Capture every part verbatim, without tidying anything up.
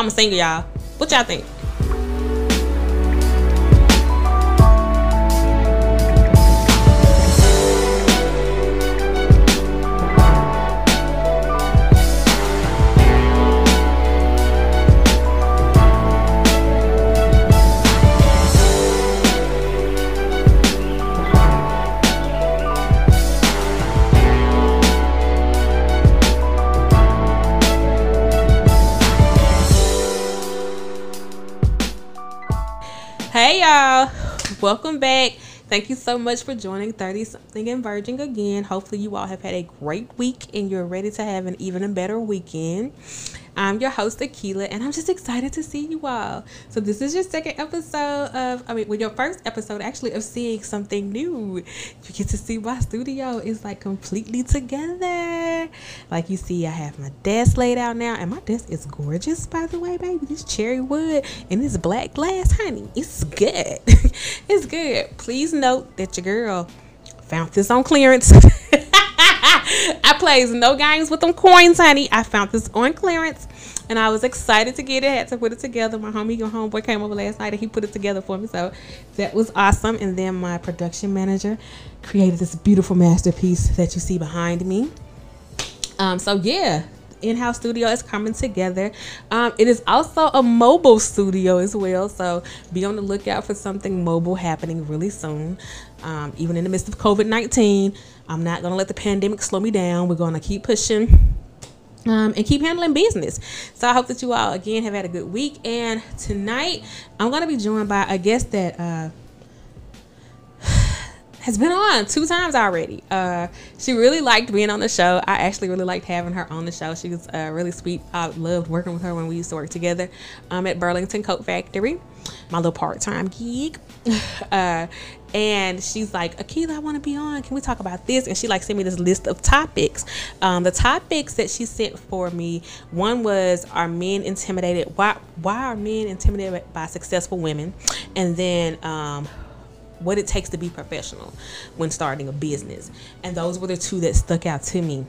I'm a singer, y'all. What y'all think? Hey y'all, welcome back. Thank you so much for joining thirty something and Verging again. Hopefully you all have had a great week and you're ready to have an even better weekend. I'm your host Akilah, and I'm just excited to see you all. So this is your second episode of, I mean, well, your first episode actually of seeing something new. You get to see my studio is like completely together. Like you see, I have my desk laid out now, and my desk is gorgeous, by the way, baby. This cherry wood and this black glass, honey. It's good. It's good. Please know that your girl found this on clearance. I plays no games with them coins, honey. I found this on clearance and I was excited to get it. I had to put it together. My homie, your homeboy, came over last night and he put it together for me, so that was awesome. And then my production manager created this beautiful masterpiece that you see behind me. Um so yeah, in-house studio is coming together. Um it is also a mobile studio as well, so be on the lookout for something mobile happening really soon. Um even in the midst of COVID nineteen, I'm not gonna let the pandemic slow me down. We're gonna keep pushing um and keep handling business. So I hope that you all again have had a good week, and tonight I'm gonna be joined by a guest that uh has been on two times already. Uh, she really liked being on the show. I actually really liked having her on the show. She was uh, really sweet. I loved working with her when we used to work together um, at Burlington Coat Factory, my little part-time gig. uh, and she's like, Akilah, I want to be on. Can we talk about this? And she like sent me this list of topics. Um, the topics that she sent for me, one was, are men intimidated? Why, why are men intimidated by successful women? And then, um, what it takes to be professional when starting a business. And those were the two that stuck out to me,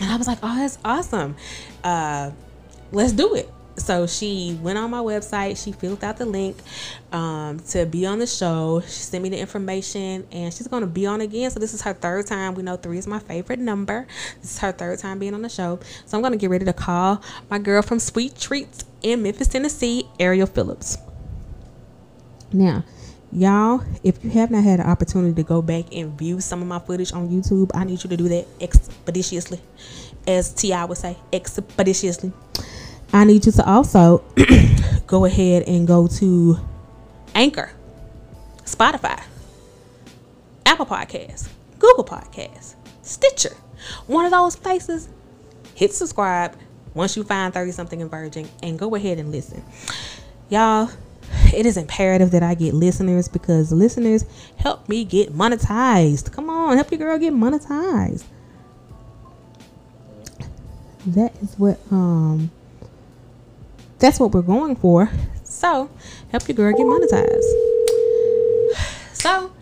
and I was like, oh, that's awesome. Uh let's do it. So she went on my website, she filled out the link um to be on the show, she sent me the information, and she's going to be on again. So this is her third time. We know three is my favorite number. This is her third time being on the show, so I'm going to get ready to call my girl from Sweet Treats in Memphis, Tennessee, Ariel Phillips. Now y'all, if you have not had an opportunity to go back and view some of my footage on YouTube, I need you to do that expeditiously, as T I would say, expeditiously. I need you to also go ahead and go to Anchor, Spotify, Apple Podcasts, Google Podcasts, Stitcher, one of those places. Hit subscribe once you find thirty something and Verging, and go ahead and listen, y'all. It is imperative that I get listeners, because listeners help me get monetized. Come on, help your girl get monetized. That is what um that's what we're going for. So help your girl get monetized. So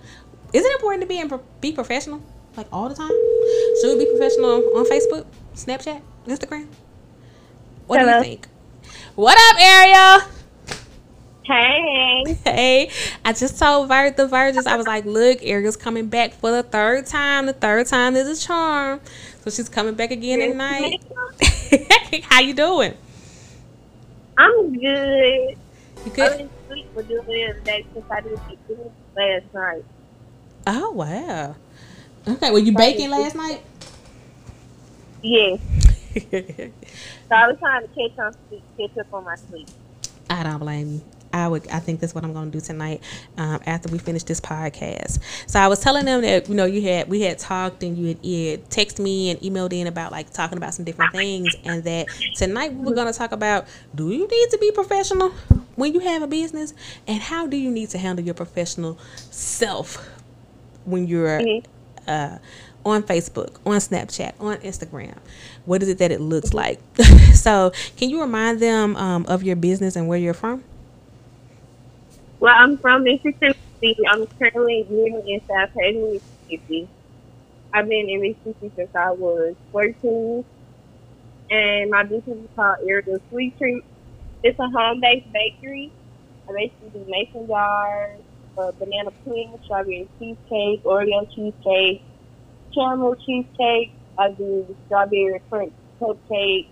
is it important to be and be professional like all the time? Should we be professional on Facebook, Snapchat, Instagram? What Hello. do you think? What up, Ariel? Hey. Hey. I just told Vert the Virgins, I was like, look, Ariel's coming back for the third time. The third time is a charm. So she's coming back again at night. How you doing? I'm good. You good? I've been sleep for doing it today since I didn't eat food last night. Oh, wow. Okay, were you baking last night? Yes. So I was trying to catch on sleep, catch up on my sleep. I don't blame you. I would. I think that's what I'm going to do tonight um, after we finish this podcast. So I was telling them that, you know, you had we had talked and you had, you had texted me and emailed in about like talking about some different things, and that tonight we were going to talk about, do you need to be professional when you have a business, and how do you need to handle your professional self when you're mm-hmm. uh, on Facebook, on Snapchat, on Instagram? What is it that it looks like? So can you remind them um, of your business and where you're from? Well, I'm from Memphis, Tennessee. I'm currently living in South Haven, Mississippi. I've been in Mississippi since I was fourteen. And my business is called Ariel Sweet Treat. It's a home-based bakery. I basically do mason jars, uh, banana pudding, strawberry cheesecake, Oreo cheesecake, caramel cheesecake. I do strawberry French cupcake,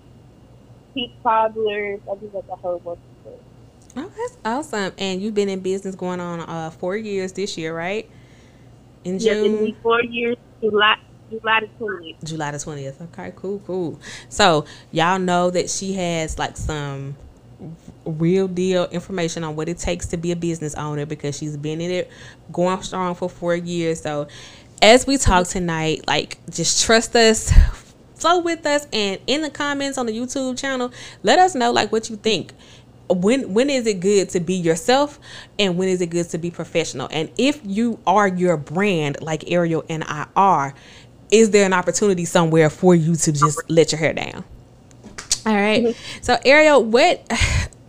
peach cobblers. I do like a whole bunch of things. Oh, that's awesome. And you've been in business going on uh, four years this year, right? In June? Yes, it'll be four years, July. July the twentieth. July the twentieth. Okay, cool, cool. So y'all know that she has like some real deal information on what it takes to be a business owner because she's been in it going strong for four years. So as we talk tonight, like just trust us, flow with us, and in the comments on the YouTube channel, let us know like what you think. When when is it good to be yourself and when is it good to be professional? And if you are your brand like Ariel and I are, is there an opportunity somewhere for you to just let your hair down? All right. Mm-hmm. So Ariel, what,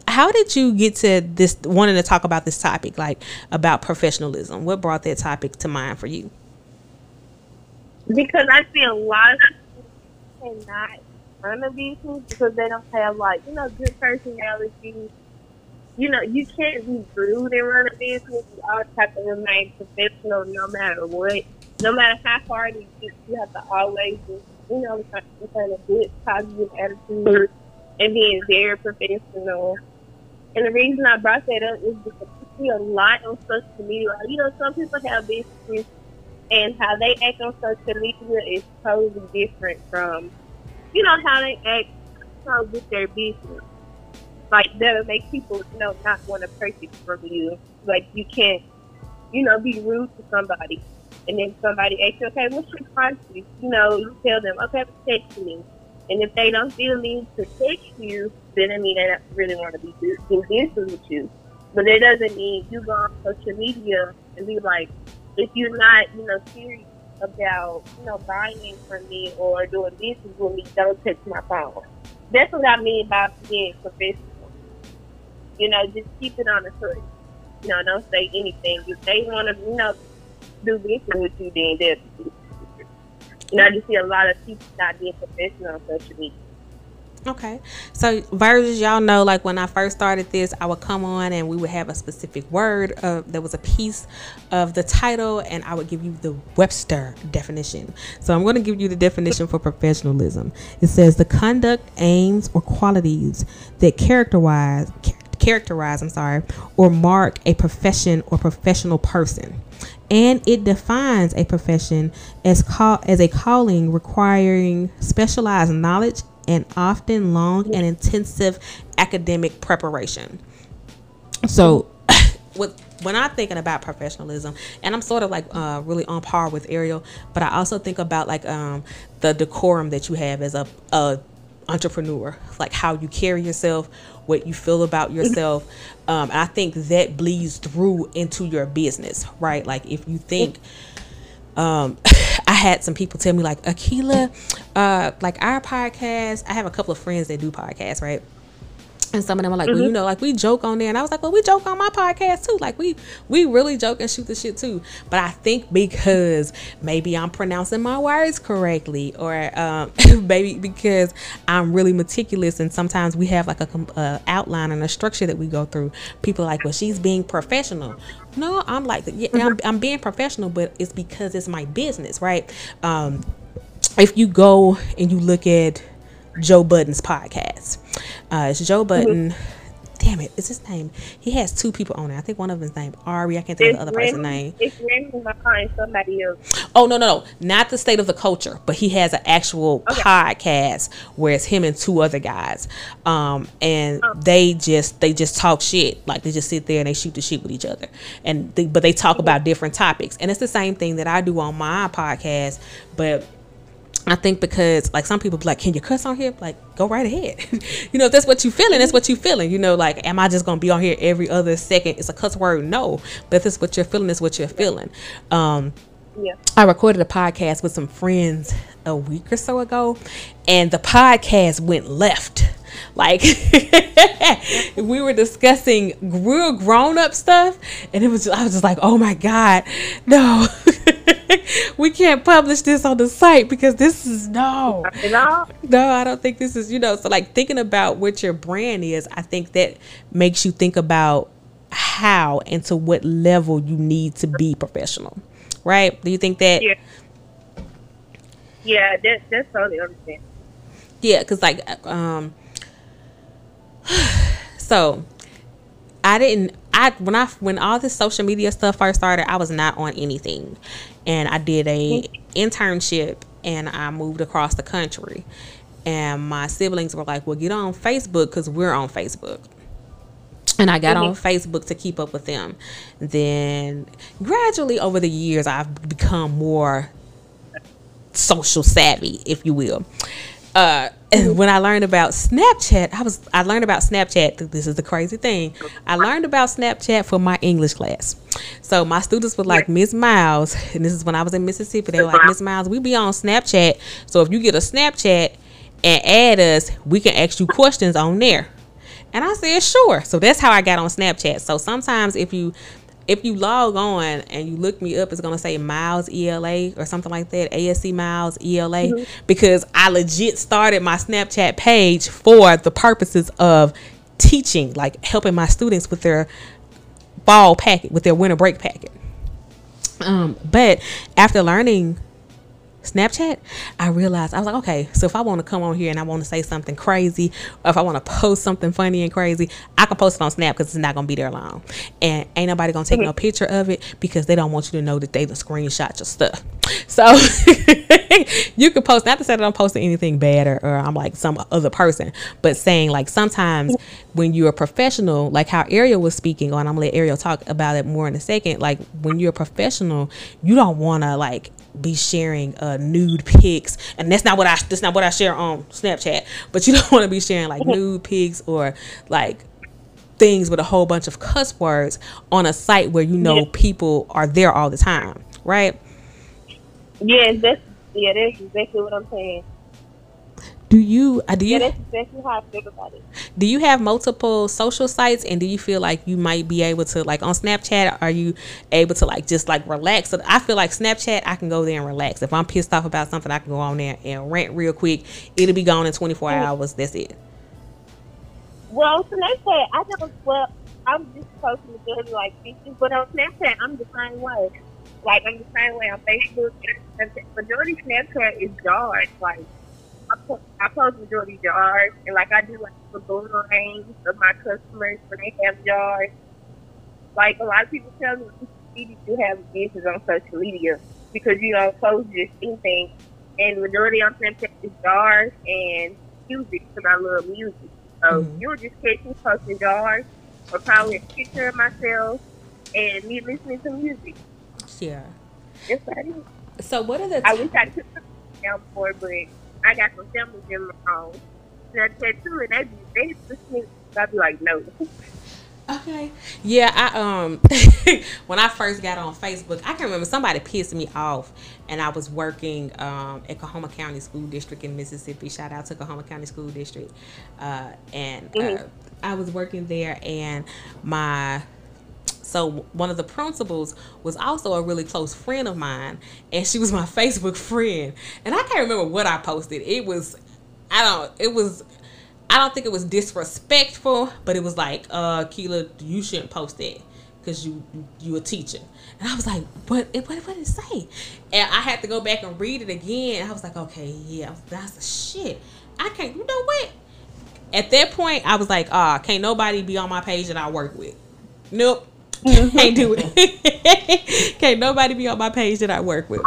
how did you get to this, wanting to talk about this topic, like about professionalism? What brought that topic to mind for you? Because I see a lot of people cannot run a business because they don't have like, you know, good personality. You know, you can't be rude and run a business. You always have to remain professional no matter what. No matter how far it is, you have to always, you know, kind of good, positive attitude and being very professional. And the reason I brought that up is because I see a lot on social media. You know, some people have businesses and how they act on social media is totally different from, you know, how they act so with their business. Like, that'll make people, you know, not want to purchase from you. Like, you can't, you know, be rude to somebody. And then somebody asks you, okay, what's your price? You know, you tell them, okay, text me. And if they don't feel need to text you, then I mean, they don't really want to be doing business with you. But that doesn't mean you go on social media and be like, if you're not, you know, serious about, you know, buying from me or doing business with me, don't touch my phone. That's what I mean by being professional. You know, just keep it on the hood. You know, don't say anything. If they want to, you know, do business with you, then definitely. You know, I just see a lot of people not being professional on social media. Okay. So, Verges, y'all know, like, when I first started this, I would come on and we would have a specific word. Uh, there was a piece of the title, and I would give you the Webster definition. So, I'm going to give you the definition for professionalism. It says, the conduct, aims, or qualities that characterize, characterize, I'm sorry, or mark a profession or professional person. And it defines a profession as call as a calling requiring specialized knowledge and often long and intensive academic preparation. So with, when I'm thinking about professionalism, and I'm sort of like uh, really on par with Ariel, but I also think about like um, the decorum that you have as a, a entrepreneur, like how you carry yourself, what you feel about yourself. Um, I think that bleeds through into your business, right? Like if you think, um, I had some people tell me like, Akilah, uh, like our podcast, I have a couple of friends that do podcasts, right? And some of them are like, mm-hmm. well, you know, like we joke on there. And I was like, well, we joke on my podcast too. Like we, we really joke and shoot the shit too. But I think because maybe I'm pronouncing my words correctly or um, maybe because I'm really meticulous. And sometimes we have like a, a outline and a structure that we go through. People are like, well, she's being professional. No, I'm like, yeah, I'm, I'm being professional, but it's because it's my business, right? Um, if you go and you look at Joe Budden's podcast. Uh, it's Joe Budden. Mm-hmm. Damn it, is his name? He has two people on it. I think one of his name Ari. I can't think it's of the other really, person's name. It's really behind somebody else. Oh no, no, no! Not the State of the Culture, but he has an actual okay. podcast where it's him and two other guys, um, and oh. they just they just talk shit. Like they just sit there and they shoot the shit with each other, and they, but they talk mm-hmm. about different topics, and it's the same thing that I do on my podcast, but. I think because like some people be like, can you cuss on here? Like, go right ahead. You know, if that's what you feeling, that's what you feeling. You know, like, am I just going to be on here every other second? It's a cuss word. No, but if that's what you're feeling, that's what you're feeling. Um, yeah. I recorded a podcast with some friends a week or so ago and the podcast went left. Like we were discussing real grown up stuff and it was, just, I was just like, oh my God, no. we can't publish this on the site because this is no, no, no, I don't think this is, you know, so like thinking about what your brand is, I think that makes you think about how and to what level you need to be professional. Right. Do you think that? Yeah. Yeah, that, that's totally understand. Yeah, because like, um, so I didn't, I, when I, when all this social media stuff first started, I was not on anything. And I did a internship and I moved across the country. And my siblings were like, well, get on Facebook because we're on Facebook. And I got mm-hmm. on Facebook to keep up with them. Then gradually over the years, I've become more social savvy, if you will. Uh, and when I learned about Snapchat, I was I learned about Snapchat. This is the crazy thing. I learned about Snapchat for my English class. So my students were like, Miss Miles, and this is when I was in Mississippi. They were like, Miss Miles, we be on Snapchat. So if you get a Snapchat and add us, we can ask you questions on there. And I said, sure. So that's how I got on Snapchat. So sometimes if you If you log on and you look me up, it's going to say Miles E L A or something like that. A S C Miles E L A. Mm-hmm. Because I legit started my Snapchat page for the purposes of teaching, like helping my students with their fall packet, with their winter break packet. Um, but after learning Snapchat, I realized, I was like, okay, so if I want to come on here and I want to say something crazy, or if I want to post something funny and crazy, I can post it on Snap because it's not going to be there long. And ain't nobody going to take mm-hmm. no picture of it because they don't want you to know that they screenshot your stuff. So you can post, not to say that I'm posting anything bad or, or I'm like some other person, but saying like sometimes mm-hmm. when you're a professional, like how Ariel was speaking on, I'm going to let Ariel talk about it more in a second. Like when you're a professional, you don't want to like be sharing uh nude pics, and that's not what I that's not what I share on Snapchat, but you don't want to be sharing like nude pics or like things with a whole bunch of cuss words on a site where you know yeah. people are there all the time, right? Yeah, that's yeah, that's exactly what I'm saying. Do you uh, do you yeah, that's exactly how I think about it. Do you have multiple social sites, and do you feel like you might be able to, like on Snapchat, are you able to like just like relax? So I feel like Snapchat, I can go there and relax. If I'm pissed off about something, I can go on there and rant real quick. It'll be gone in twenty-four mm-hmm. hours. That's it. Well, Snapchat, I don't. Well, I'm just posting the good like features, but on Snapchat, I'm the same way. Like I'm the same way on Facebook. Majority Snapchat is dark, like. I post, I post majority jars, and like I do like the boomerangs of my customers when they have jars. Like a lot of people tell me you do have business on social media because you don't post just anything. And majority on Snapchat is jars and music because I love music. So mm-hmm. you'll just catch me posting jars or probably a picture of myself and me listening to music. Yeah. That's what I do. So what are the? T- I wish I took it down before, but. I got some families in my home. They're tattooing. They be, they just me. I'd be like, no. Okay. Yeah. I um. When I first got on Facebook, I can remember somebody pissed me off, and I was working um at Cahoma County School District in Mississippi. Shout out to Cahoma County School District. Uh, and mm-hmm. uh, I was working there, and my. So one of the principals was also a really close friend of mine, and she was my Facebook friend. And I can't remember what I posted. It was, I don't, it was, I don't think it was disrespectful, but it was like, uh, Keila, you shouldn't post that because you, you a teacher. And I was like, what, what, what did it say? And I had to go back and read it again. I was like, okay, yeah, that's shit. I can't, you know what? At that point, I was like, ah, can't nobody be on my page that I work with. Nope. Can't do it. Can't nobody be on my page that I work with.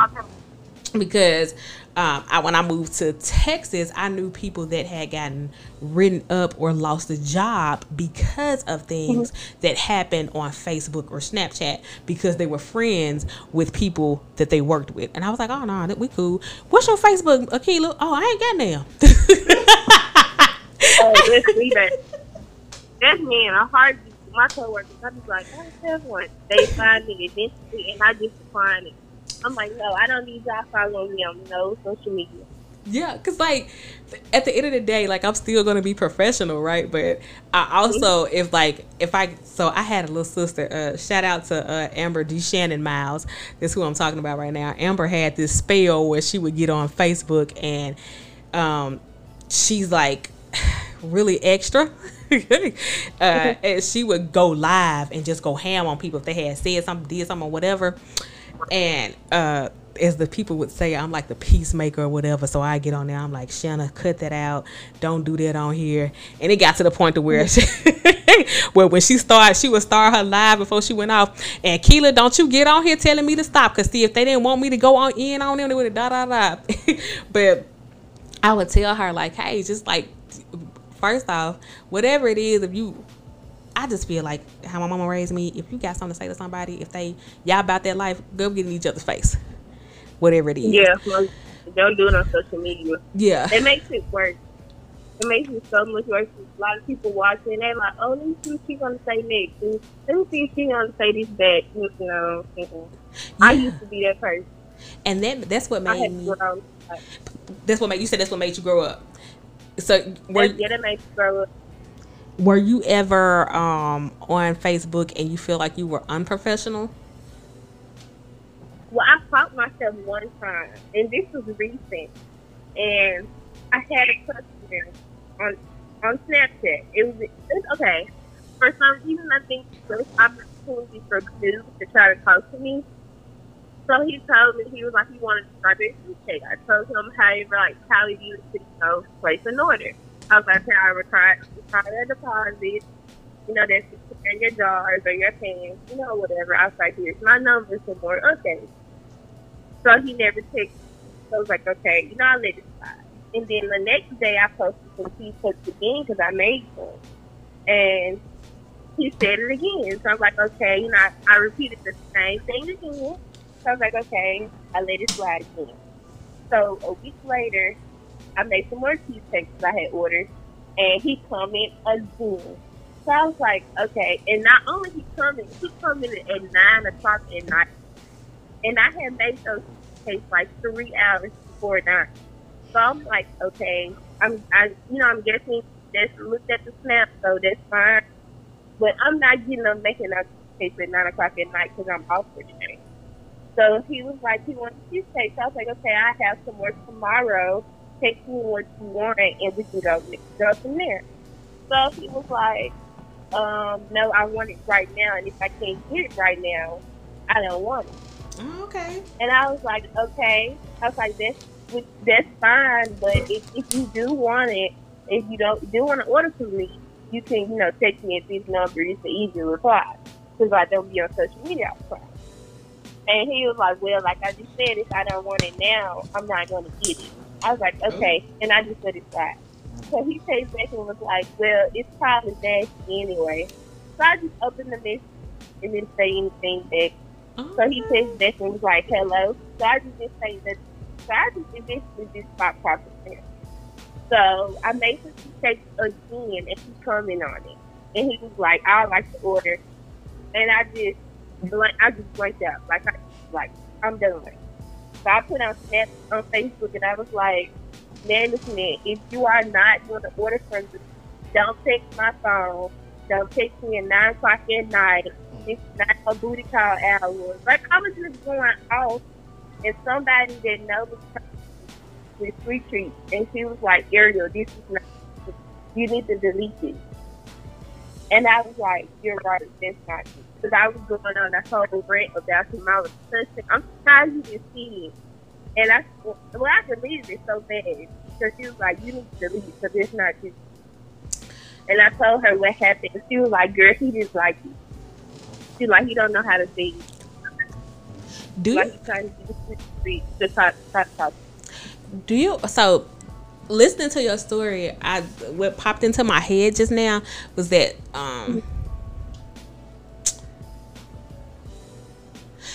Because um, I, when I moved to Texas, I knew people that had gotten written up or lost a job because of things mm-hmm. that happened on Facebook or Snapchat because they were friends with people that they worked with. And I was like, oh, no, nah, we cool. What's your Facebook, Akilah? Oh, I ain't got none. Oh, let's leave it. That's me in a heartbeat. My coworkers, I be like, I don't have one. They find it eventually, and I just find it. I'm like, no, I don't need y'all following me on no social media. Yeah, because, like, at the end of the day, like, I'm still going to be professional, right? But I also, if, like, if I, so I had a little sister, uh, shout out to uh, Amber D. Shannon Miles. That's who I'm talking about right now. Amber had this spell where she would get on Facebook and um, she's, like, really extra. uh, and she would go live and just go ham on people if they had said something, did something or whatever. And, uh, as the people would say, I'm like the peacemaker or whatever. So I get on there, I'm like, Shanna, cut that out. Don't do that on here. And it got to the point to where she, where when she started, she would start her live before she went off. And Keila, don't you get on here telling me to stop. Because see, if they didn't want me to go on in on them, they would have da da da. But I would tell her like, hey, just like, first off, whatever it is, if you... I just feel like how my mama raised me, if you got something to say to somebody, if they... y'all about that life, go get in each other's face. Whatever it is. Yeah, well, don't do it on social media. Yeah. It makes it worse. It makes it so much worse. A lot of people watching, they're like, oh, let me see what she's going to say next. Let me see if she's going to say this back. You know, you know. Yeah. I used to be that person. And that that's what made I had me... grown up. That's what made... You said that's what made you grow up. So, were, yeah, that made me grow up. Were you ever um, on Facebook and you feel like you were unprofessional? Well, I caught myself one time, and this was recent, and I had a customer on on Snapchat. It was, it was okay. For some reason, I think there was opportunity for dudes to try to talk to me. So he told me, he was like, he wanted to start a cheesecake. I told him how he like how he used to, you know, place an order. I was like, okay, I retired a deposit. You know, that's in your jars or your pants, you know, whatever. I was like, here's my number, some more updates. So he never texted. So I was like, okay, you know, I let it slide. And then the next day, I posted some cheesecakes again because I made them. And he said it again. So I was like, okay, you know, I, I repeated the same thing again. So I was like, okay, I let it slide again. So a week later, I made some more cheesecakes I had ordered, and he commented again. So I was like, okay, and not only he commented, he commented at nine o'clock at night, and I had made those cheesecakes like three hours before nine. So I'm like, okay, I'm, I, you know, I'm guessing that's looked at the snap, so that's fine. But I'm not getting up making those cheesecakes at nine o'clock at night because I'm off for today. So he was like, he wants cheesecakes. So I was like, okay, I have some more tomorrow. Take me what you want, and we can go, go from there. So he was like, um, no, I want it right now, and if I can't get it right now, I don't want it. Okay. And I was like, okay. I was like, that's, that's fine, but if, if you do want it, if you don't do want to order from me, you can, you know, text me at this number. It's an easy reply because I don't be on social media outside. And he was like, well, like I just said, if I don't want it now, I'm not going to get it. I was like, okay, and I just let it slide. So he came back and was like, well, it's probably nasty anyway. So I just opened the message and didn't say anything back. Okay. So he texted back and was like, hello. So I just didn't say that. So I just eventually just stopped talking to him. So I made sure he texted again and he commented on it. And he was like, I would like to order. And I just, I just blanked out. Like, I, like I'm done. So I put on Snap on Facebook and I was like, management, if you are not going to order from me, don't text my phone. Don't text me at nine o'clock at night. It's not a booty call hour. Like, I was just going off, and somebody that knows with free treats, and she was like, Ariel, this is not, you need to delete it. And I was like, you're right, that's not it. Because I was going on a whole rant about him. I was touching. I'm surprised you didn't see it. And I, well, I deleted it so bad. So she was like, you need to delete it because it's not you. And I told her what happened. She was like, girl, he didn't like you. She was like, he don't know how to see you. Do like, he's trying to get you to talk to talk. Do you, so listening to your story, I what popped into my head just now was that, um,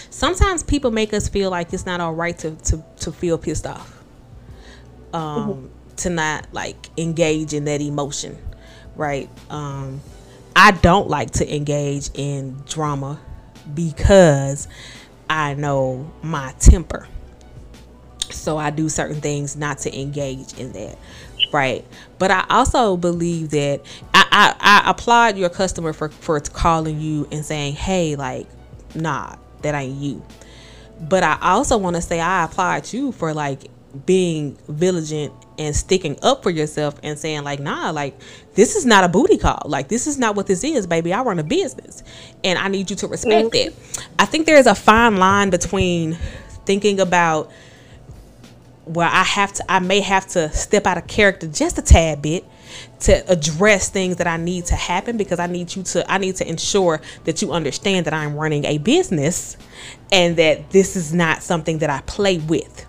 sometimes people make us feel like it's not all right to, to, to feel pissed off, um, mm-hmm. to not like engage in that emotion, right? Um, I don't like to engage in drama because I know my temper. So I do certain things not to engage in that. Right. But I also believe that I, I, I applaud your customer for, for calling you and saying, hey, like, nah, that ain't you. But I also want to say I applaud you for, like, being vigilant and sticking up for yourself and saying, like, nah, like, this is not a booty call. Like, this is not what this is, baby. I run a business and I need you to respect mm-hmm. it. I think there's a fine line between thinking about, well, I have to, I may have to step out of character just a tad bit to address things that I need to happen, because I need you to, I need to ensure that you understand that I'm running a business and that this is not something that I play with.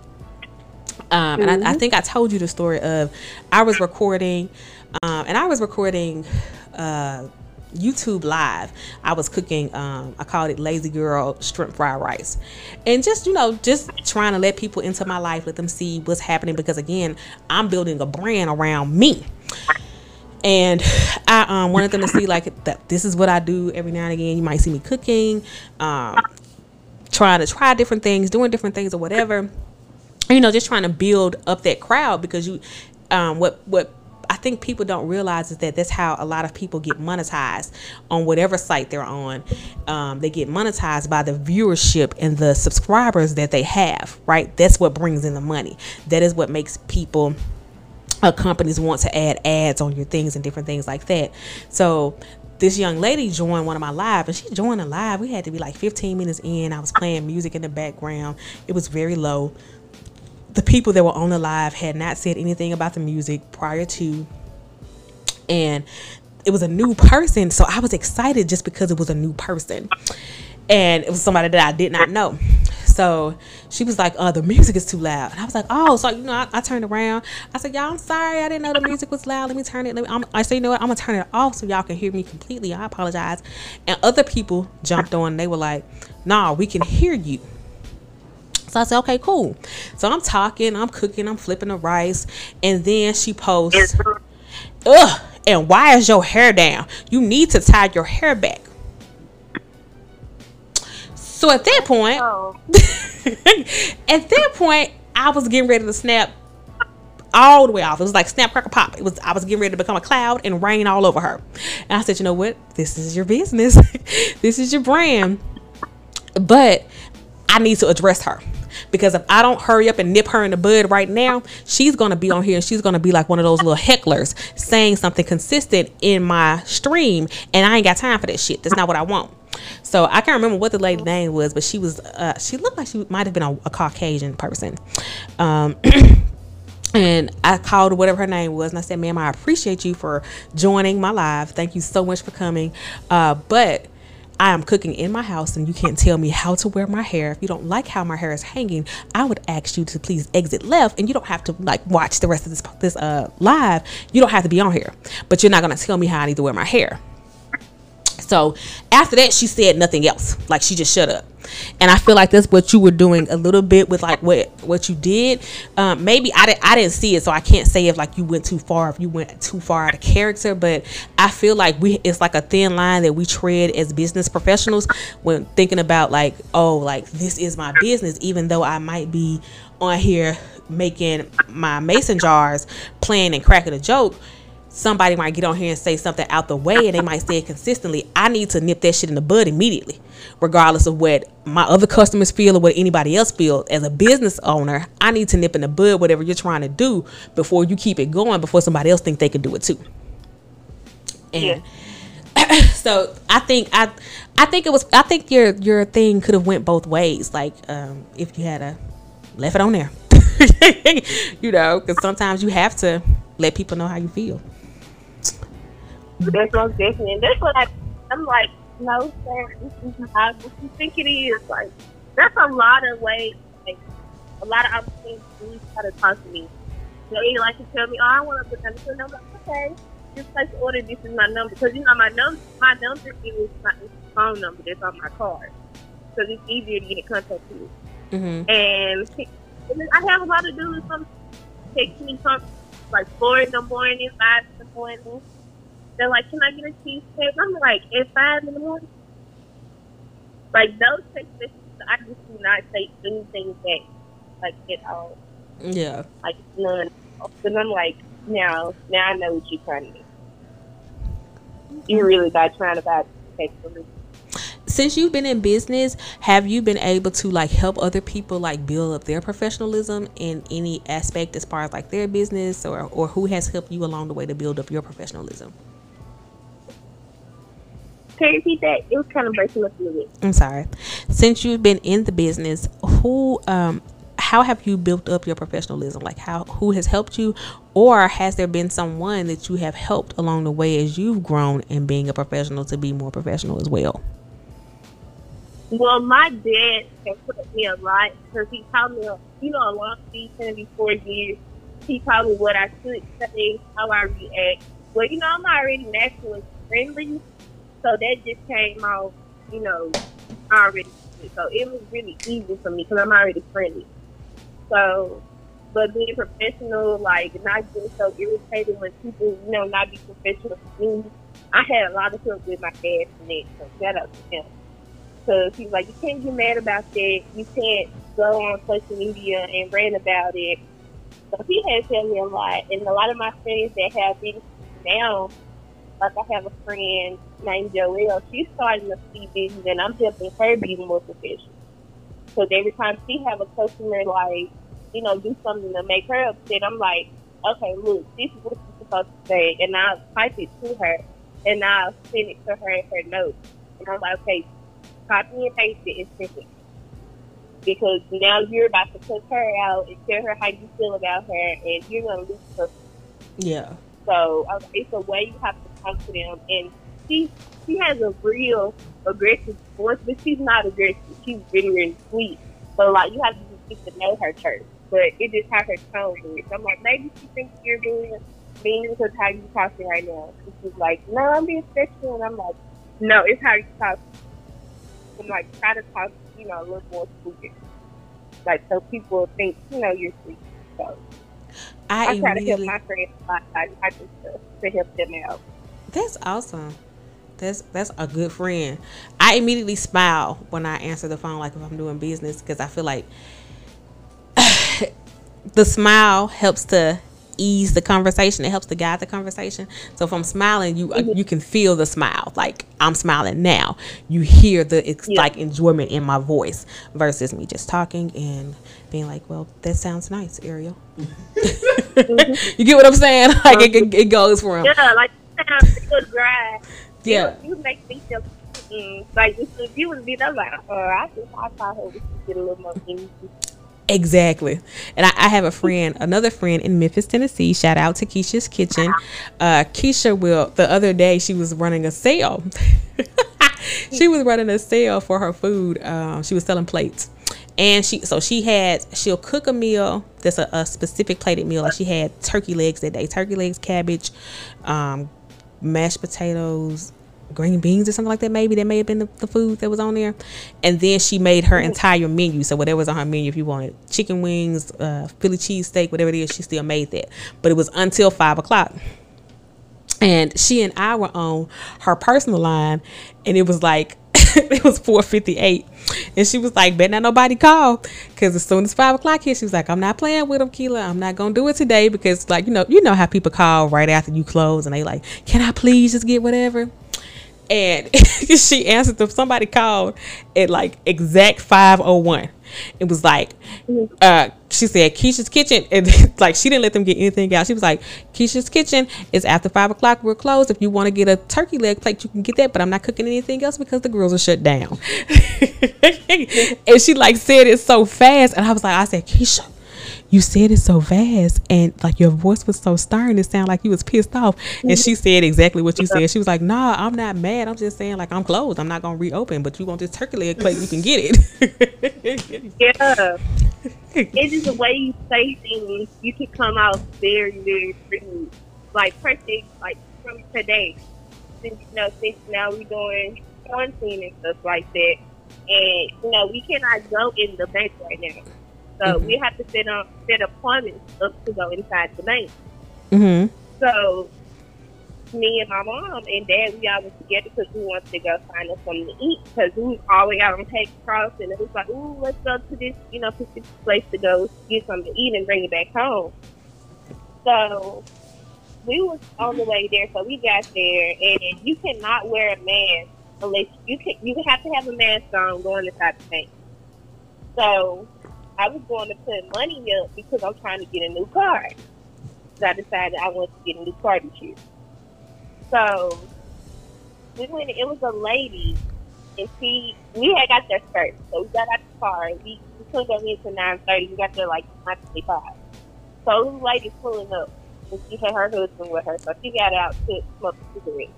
Um, mm-hmm. And I, I think I told you the story of, I was recording, um, and I was recording, uh, YouTube live. I was cooking, um I called it Lazy Girl Shrimp Fried Rice, and just, you know, just trying to let people into my life, let them see what's happening, because again, I'm building a brand around me, and I um wanted them to see, like, that this is what I do every now and again. You might see me cooking, um trying to try different things, doing different things or whatever, you know, just trying to build up that crowd, because you um what what I think people don't realize is that that's how a lot of people get monetized on whatever site they're on. Um, they get monetized by the viewership and the subscribers that they have, right? That's what brings in the money. That is what makes people, uh, companies want to add ads on your things and different things like that. So this young lady joined one of my live, and she joined a live. We had to be like fifteen minutes in. I was playing music in the background. It was very low. The people that were on the live had not said anything about the music prior to, and it was a new person. So I was excited just because it was a new person, and it was somebody that I did not know. So she was like, "Oh, the music is too loud." And I was like, "Oh," so, you know, I, I turned around. I said, "Y'all, I'm sorry. I didn't know the music was loud. Let me turn it. Let me, I'm, I said, you know what? I'm gonna turn it off so y'all can hear me completely. I apologize." And other people jumped on. And they were like, "Nah, we can hear you." So I said, okay, cool. So I'm talking, I'm cooking, I'm flipping the rice. And then she posts, "Ugh, and why is your hair down? You need to tie your hair back." So at that point, oh. at that point, I was getting ready to snap all the way off. It was like snap, crackle, pop. It was, I was getting ready to become a cloud and rain all over her. And I said, you know what? This is your business. This is your brand. But I need to address her, because if I don't hurry up and nip her in the bud right now, she's going to be on here and she's going to be like one of those little hecklers saying something consistent in my stream, and I ain't got time for that shit. That's not what I want. So I can't remember what the lady's name was, but she was, uh, she looked like she might have been a, a Caucasian person. Um, and I called whatever her name was, and I said, "Ma'am, I appreciate you for joining my live. Thank you so much for coming. Uh, but I am cooking in my house, and you can't tell me how to wear my hair. If you don't like how my hair is hanging, I would ask you to please exit left, and you don't have to, like, watch the rest of this this uh live. You don't have to be on here, but you're not gonna tell me how I need to wear my hair." So after that, she said nothing else. Like, she just shut up. And I feel like that's what you were doing a little bit with, like, what what you did. Um, maybe I didn't I didn't see it, so I can't say if, like, you went too far, if you went too far out of character. But I feel like we it's like a thin line that we tread as business professionals when thinking about, like, oh, like, this is my business, even though I might be on here making my mason jars, playing and cracking a joke. Somebody might get on here and say something out the way, and they might say it consistently. I need to nip that shit in the bud immediately, regardless of what my other customers feel or what anybody else feels. As a business owner, I need to nip in the bud whatever you're trying to do before you keep it going, before somebody else think they can do it too. And yeah. so I think I, I think it was I think your your thing could have went both ways. Like, um, if you had a left it on there, you know, because sometimes you have to let people know how you feel. That's what I'm thinking. And that's what I, I'm like, no, sir, this is not what you think it is. Like, that's a lot of ways, like, a lot of opportunities to try to talk to me. So, you know, like, you tell me, oh, I want to put this number. I'm like, okay, just place the order. This is my number. Because, you know, my number, my number is my phone number that's on my card. So it's easier to get in contact with you. Mm-hmm. And, and I have a lot of dudes from taking me from, like, four in the morning, five in the morning. They're like, can I get a cheesecake? I'm like, at five in the morning? Like, those text messages, I just do not say anything back, like, at all. Yeah. Like, none. And I'm like, now, now I know what you're trying to do. You're really about trying to buy cake for me. Since you've been in business, have you been able to like help other people like build up their professionalism in any aspect as far as like their business, or, or who has helped you along the way to build up your professionalism? Can you repeat that? It was kind of breaking up a little bit. I'm sorry. Since you've been in the business, who, um, how have you built up your professionalism? Like how, who has helped you, or has there been someone that you have helped along the way as you've grown and being a professional to be more professional as well? Well, my dad has helped me a lot because he taught me, you know, along these four years, he taught me what I should say, how I react. Well, you know, I'm already naturally friendly, so that just came off, you know, already. So it was really easy for me because I'm already friendly. So, but being professional, like not getting so irritated when people, you know, not be professional for me. I had a lot of help with my dad from that, so shout out to him. Because he's like, you can't get mad about that. You can't go on social media and rant about it. So he has helped me a lot. And a lot of my friends that have businesses now, like I have a friend named Joelle, she's starting to see business and I'm helping her be more professional. Because every time she have a customer, like, you know, do something to make her upset, I'm like, okay, look, this is what you're supposed to say. And I'll type it to her and I'll send it to her in her notes. And I'm like, okay, copy and paste it and send it. Because now you're about to cut her out and tell her how you feel about her, and you're going to lose her. Yeah. So uh, it's a way you have to talk to them. And she she has a real aggressive voice, but she's not aggressive. She's really, really sweet. So, like, you have to just get to know her first. But it just how her tone is. So I'm like, maybe she thinks you're being mean because how you talking right now. And she's like, no, I'm being special. And I'm like, no, it's how you talk. And like try to talk, you know, a little more sweet, like so people think, you know, you're sweet. So I, I try to help my friends a lot. I, I just uh, to help them out. That's awesome. That's that's a good friend. I immediately smile when I answer the phone, like if I'm doing business, because I feel like the smile helps to ease the conversation. It helps to guide the conversation. So if I'm smiling, you mm-hmm. you can feel the smile. Like I'm smiling now. You hear the it's yeah. like enjoyment in my voice versus me just talking and being like, well, that sounds nice, Ariel. Mm-hmm. You get what I'm saying? Like it, it, it goes for him. Yeah, like I'm so dry. Yeah, you, know, you make me feel mm, like if you was being I'm like, oh, I just I thought her we should get a little more energy. Exactly. And I, I have a friend, another friend in Memphis, Tennessee. Shout out to Keisha's Kitchen. Uh, Keisha will, the other day, she was running a sale. She was running a sale for her food. Um, she was selling plates. And she, so she had, she'll cook a meal that's a, a specific plated meal. Like she had turkey legs that day, turkey legs, cabbage, um, mashed potatoes, green beans or something like that. Maybe that may have been the, the food that was on there. And then she made her entire menu. So whatever was on her menu, if you wanted chicken wings, uh Philly cheesesteak, whatever it is, she still made that. But it was until five o'clock, and she and I were on her personal line, and it was like it was four fifty-eight, and she was like, bet not nobody call, because as soon as five o'clock hit, she was like, I'm not playing with them, Keila. I'm not gonna do it today, because like, you know, you know how people call right after you close and they like, can I please just get whatever? And she answered them. Somebody called at like exact five oh one. It was like, uh, she said Keisha's Kitchen, and like she didn't let them get anything out. She was like, Keisha's Kitchen is after five o'clock. We're closed. If you want to get a turkey leg plate, you can get that. But I'm not cooking anything else because the grills are shut down. And she like said it so fast, and I was like, I said, Keisha, you said it so fast, and like your voice was so stern, it sounded like you was pissed off. And she said exactly what you said. She was like, nah, I'm not mad, I'm just saying like I'm closed, I'm not gonna reopen, but you want this turkey leg plate, you can get it. Yeah. It is the way you say things. You can come out very, very friendly. Like perfect, like from today, since you know, since now we're doing quarantine and stuff like that, and you know, we cannot go in the bank right now. So mm-hmm. we have to set up set appointments up to go inside the bank. Mm-hmm. So me and my mom and dad, we always together because we wanted to go find us something to eat because we was always out on Cape Cross, and it was like, ooh, let's go to this, you know, specific place to go get something to eat and bring it back home. So we was on the way there, so we got there, and you cannot wear a mask unless you can. You have to have a mask on going inside the bank. So I was going to put money up because I'm trying to get a new car. So I decided I wanted to get a new car this year. So we went. It was a lady, and she we had got there first. So we got out the car. We, we couldn't go in until nine thirty. We got there like nine twenty-five. So this lady's pulling up, and she had her husband with her. So she got out to smoke a cigarette.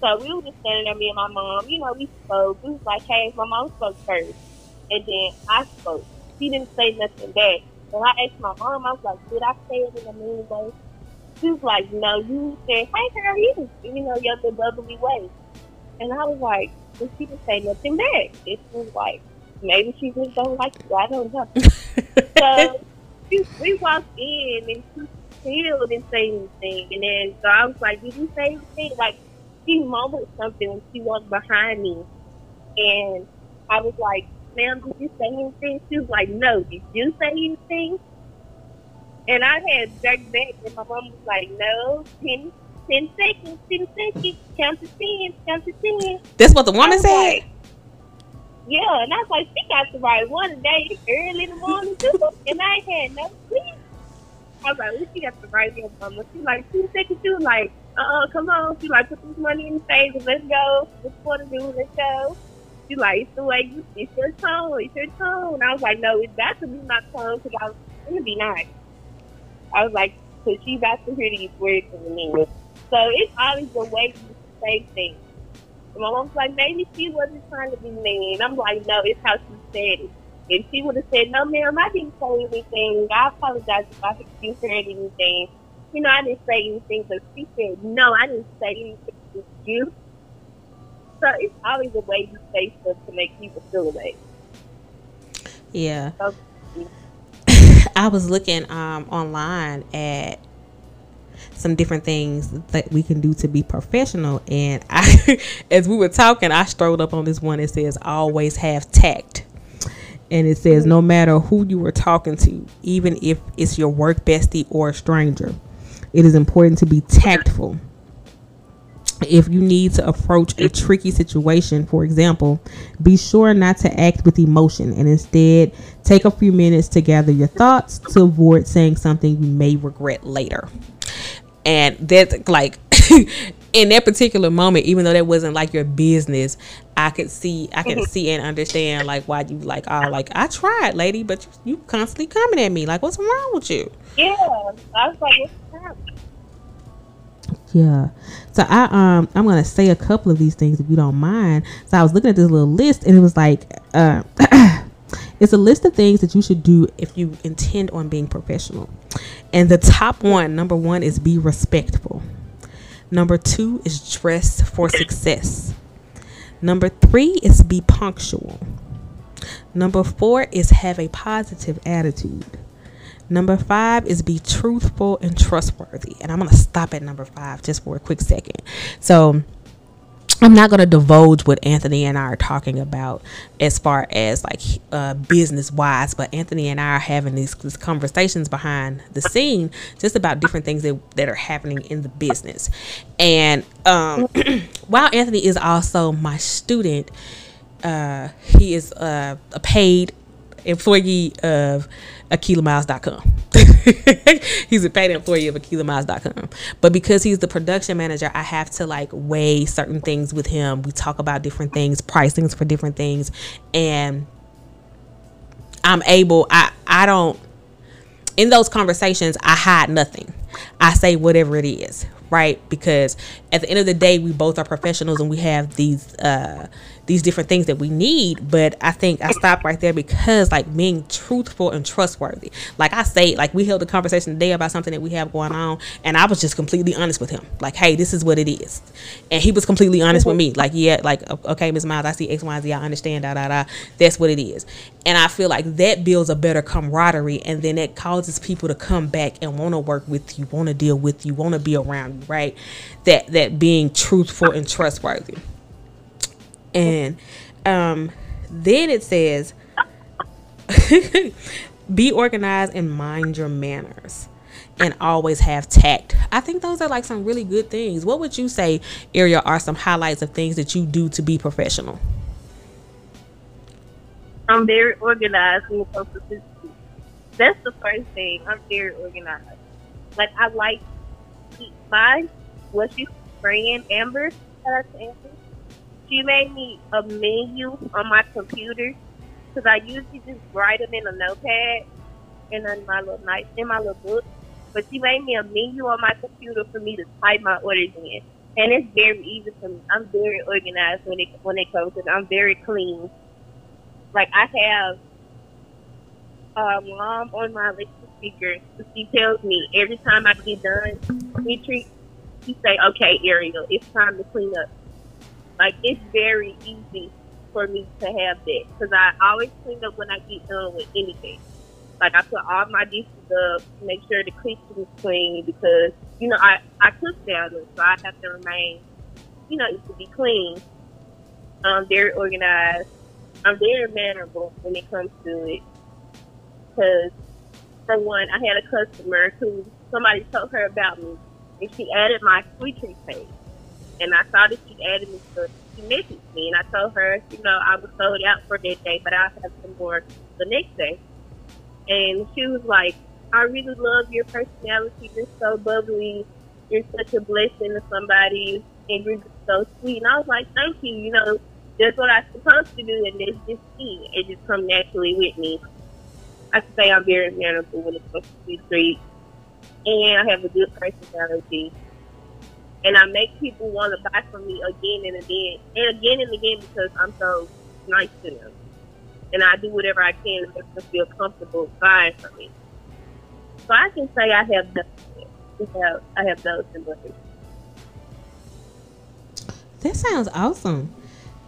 So we were just standing there, me and my mom. You know, we spoke. We was like, hey, my mom spoke first. And then I spoke. She didn't say nothing back. And I asked my mom, I was like, did I say it in a mean way? She was like, no, you said, hey, girl, you, you know, you're the bubbly way. And I was like, well, she didn't say nothing back. And she was like, maybe she just don't like you. I don't know. So she, we walked in, and she still didn't say anything. And then so I was like, did you say anything? Like, she mumbled something when she walked behind me. And I was like, ma'am, did you say anything? She was like, no, did you say anything? And I had back back, and my mom was like, no, ten, ten seconds, ten seconds, count to ten, count to ten. That's what the woman said? Like, yeah, and I was like, she got the right one today, early in the morning, too. And I had no sleep. I was like, well, she got the right one, mama. She was like, ten seconds, too, like, uh-uh, come on. She like, put this money in the safe, let's go. What's for to do, let's go. She like, it's the way you, it's your tone, it's your tone. And I was like, no, it's about to be my tone because I was going to be nice. I was like, because she's about to hear these words from me. So it's always the way you say things. And my mom's like, maybe she wasn't trying to be mean. I'm like, no, it's how she said it. If she would have said, no, ma'am, I didn't say anything. I apologize if I you heard anything. You know, I didn't say anything. But she said, no, I didn't say anything to you. So it's always a way you say stuff to make people feel away. Yeah. So, yeah. I was looking um, online at some different things that we can do to be professional. And I, as we were talking, I strolled up on this one that says, always have tact. And it says, no matter who you are talking to, even if it's your work bestie or a stranger, it is important to be tactful. If you need to approach a tricky situation, for example, be sure not to act with emotion and instead take a few minutes to gather your thoughts to avoid saying something you may regret later. And that's like in that particular moment, even though that wasn't like your business, I could see I could see and understand like why you like, oh, like I tried, lady, but you, you constantly coming at me. Like, what's wrong with you? Yeah, I was like, what's wrong? Yeah. So I um I'm gonna say a couple of these things if you don't mind. So I was looking at this little list and it was like uh it's a list of things that you should do if you intend on being professional. And the top one, number one, is be respectful. Number two is dress for success. Number three is be punctual. Number four is have a positive attitude. Number five is be truthful and trustworthy. And I'm going to stop at number five just for a quick second. So I'm not going to divulge what Anthony and I are talking about as far as like uh, business wise. But Anthony and I are having these, these conversations behind the scene just about different things that, that are happening in the business. And um, while Anthony is also my student, uh, he is uh, a paid employee of Akilah Miles dot com. He's a paid employee of Akilah Miles dot com. But because he's the production manager, I have to like weigh certain things with him. We talk about different things, pricings for different things, and I'm able. I I don't. In those conversations, I hide nothing. I say whatever it is, right? Because at the end of the day, we both are professionals and we have these uh, these different things that we need. But I think I stopped right there because like being truthful and trustworthy. Like I say, like we held a conversation today about something that we have going on, and I was just completely honest with him. Like, hey, this is what it is. And he was completely honest with me. Like, yeah, like, okay, Miz Miles, I see X, Y, and Z. I understand, da, da, da. That's what it is. And I feel like that builds a better camaraderie, and then that causes people to come back and want to work with you, want to deal with you, want to be around you. right? That that being truthful and trustworthy. And um, then it says, be organized and mind your manners, and always have tact. I think those are like some really good things. What would you say, Ariel, are some highlights of things that you do to be professional? I'm very organized when it comes to business. That's the first thing. I'm very organized. Like, I like to keep my, what she's spraying, Amber, she made me a menu on my computer, because I usually just write them in a notepad and in my little night, in my little book. But she made me a menu on my computer for me to type my orders in, and it's very easy for me. I'm very organized when it when it comes, and I'm very clean. Like, I have a mom on my Alexa speaker. She tells me every time I get done, we treat. She say, "Okay, Ariel, it's time to clean up." Like, it's very easy for me to have that, because I always clean up when I get done with anything. Like, I put all my dishes up, make sure the kitchen is clean, because, you know, I, I cook down there, so I have to remain, you know, it should be clean. I'm very organized. I'm very mannerable when it comes to it. Because, for one, I had a customer who somebody told her about me, and she added my sweet treat page. And I saw that she added me, so she messaged me, and I told her, you know, I was sold out for that day, but I'll have some more the next day. And she was like, I really love your personality. You're so bubbly. You're such a blessing to somebody. And you're just so sweet. And I was like, thank you. You know, that's what I'm supposed to do. And it's just me. It just comes naturally with me. I can say I'm very mannerable when it's supposed to be sweet. And I have a good personality. And I make people want to buy from me again and again. And again and again, because I'm so nice to them. And I do whatever I can to make them feel comfortable buying from me. So I can say I have those. I have those in mind. That sounds awesome.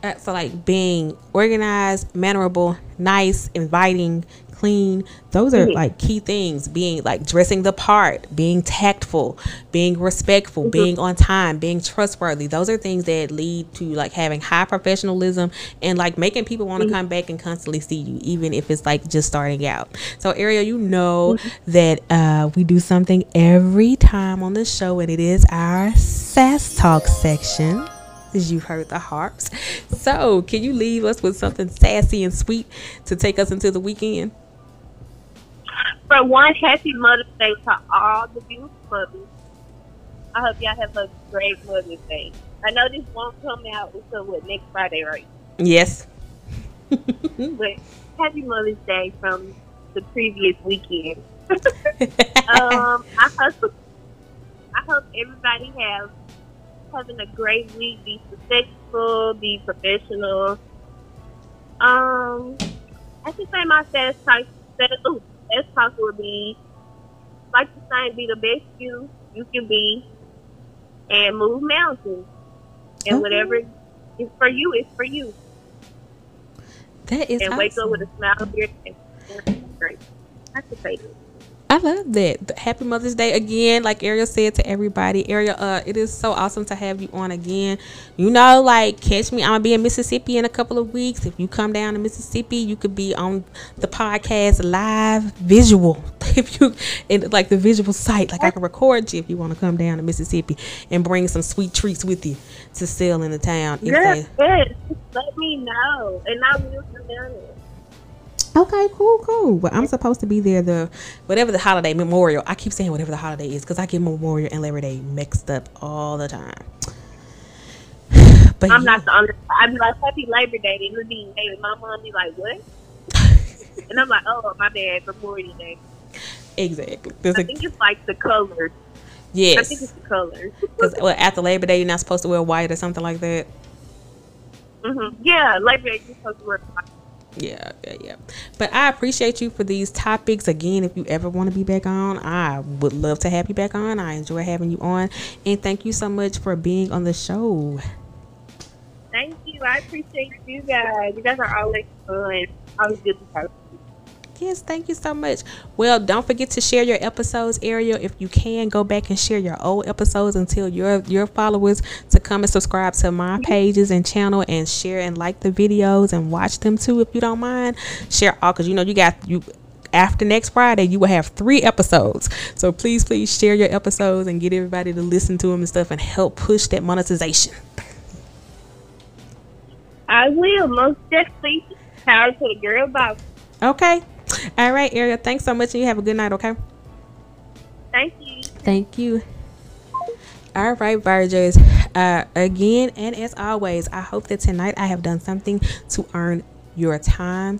Uh, so like being organized, mannerable, nice, inviting, clean. Those are mm-hmm. like key things. Being like dressing the part, being tactful, being respectful, mm-hmm. being on time, being trustworthy. Those are things that lead to like having high professionalism and like making people want to mm-hmm. come back and constantly see you, even if it's like just starting out. So Ariel, you know mm-hmm. that uh, we do something every time on the show, and it is our Sass Talk section. As you heard the harps. So can you leave us with something sassy and sweet to take us into the weekend? For one, happy Mother's Day to all the beautiful mothers. I hope y'all have a great Mother's Day. I know this won't come out until what, next Friday, right? Yes. But happy Mother's Day from the previous weekend. um, I hope I hope everybody has having a great week. Be successful. Be professional. Um, I should say my sass talk. Ooh, sass talk would be like the same. Be the best you you can be, and move mountains. And okay. Whatever is for you, it's for you. That is. And awesome. Wake up with a smile on your face. Great. I should say that. I love that. Happy Mother's Day again, like Ariel said, to everybody. Ariel, uh, it is so awesome to have you on again. You know, like, catch me. I'm going to be in Mississippi in a couple of weeks. If you come down to Mississippi, you could be on the podcast live visual. If you, and like the visual site, like I can record you if you want to come down to Mississippi and bring some sweet treats with you to sell in the town. Yes, yes. Let me know, and I will come down there. Okay, cool, cool. Well, I'm supposed to be there the whatever the holiday, Memorial. I keep saying whatever the holiday is because I get Memorial and Labor Day mixed up all the time. But I'm yeah. not the only. I'd be like, happy Labor Day. It would be, and my mom be like, what? And I'm like, oh, my bad, Memorial Day. Exactly. There's I think a, it's like the colors. Yes. I think it's the colors. Because well, after Labor Day, you're not supposed to wear white or something like that. Mm-hmm. Yeah, Labor Day, you're supposed to wear white. Yeah, yeah, yeah. But I appreciate you for these topics. Again, if you ever want to be back on, I would love to have you back on. I enjoy having you on. And thank you so much for being on the show. Thank you. I appreciate you guys. You guys are always fun. Always good to talk to you. Yes, thank you so much. Well, don't forget to share your episodes, Ariel. If you can, go back and share your old episodes and tell your your followers to come and subscribe to my pages and channel, and share and like the videos and watch them too if you don't mind. Share all, because you know you got you after next Friday you will have three episodes, so please please share your episodes and get everybody to listen to them and stuff, and help push that monetization. I will most definitely. Power to the girl boss. Okay. All right, Ariel, thanks so much, and you have a good night. Okay, thank you. Thank you. All right, Virgos, uh again, and as always, I hope that tonight I have done something to earn your time,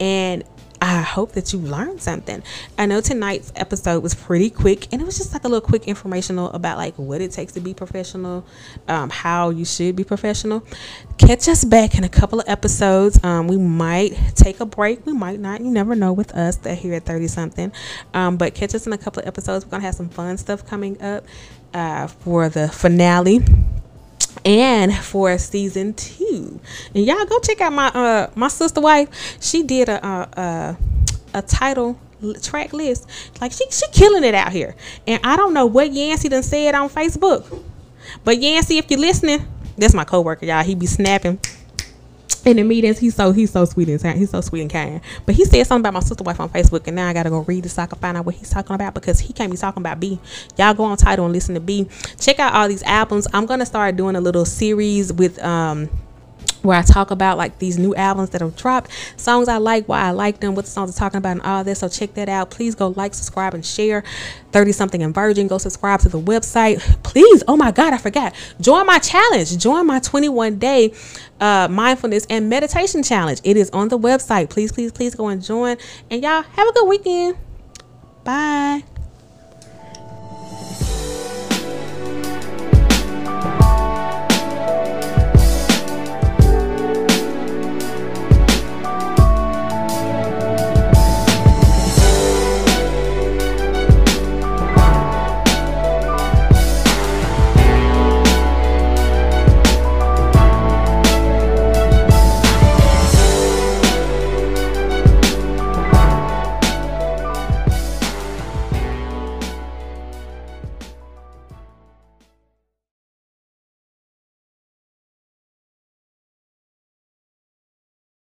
and I hope that you learned something. I know tonight's episode was pretty quick, and it was just like a little quick informational about like what it takes to be professional, um, how you should be professional. Catch us back in a couple of episodes. Um, we might take a break. We might not. You never know with us here at thirty something. Um, but catch us in a couple of episodes. We're going to have some fun stuff coming up uh, for the finale. And for season two, and y'all go check out my uh my sister wife. She did a a, a, a title track list. Like she she killing it out here. And I don't know what Yancey done said on Facebook, but Yancey, if you're listening, that's my coworker, y'all. He be snapping in the meetings. He's so he's so sweet and he's so sweet and kind. But he said something about my sister wife on Facebook, and now I gotta go read this so I can find out what he's talking about, because he can't be talking about B. Y'all go on title and listen to B. Check out all these albums. I'm gonna start doing a little series with um where I talk about like these new albums that have dropped, songs I like, why I like them, what the songs are talking about, and all this. So check that out. Please go like, subscribe, and share thirty something and Virgin. Go subscribe to the website, please. Oh my god, I forgot. Join my challenge. Join my twenty-one day uh mindfulness and meditation challenge. It is on the website. Please please please go and join. And y'all have a good weekend. Bye.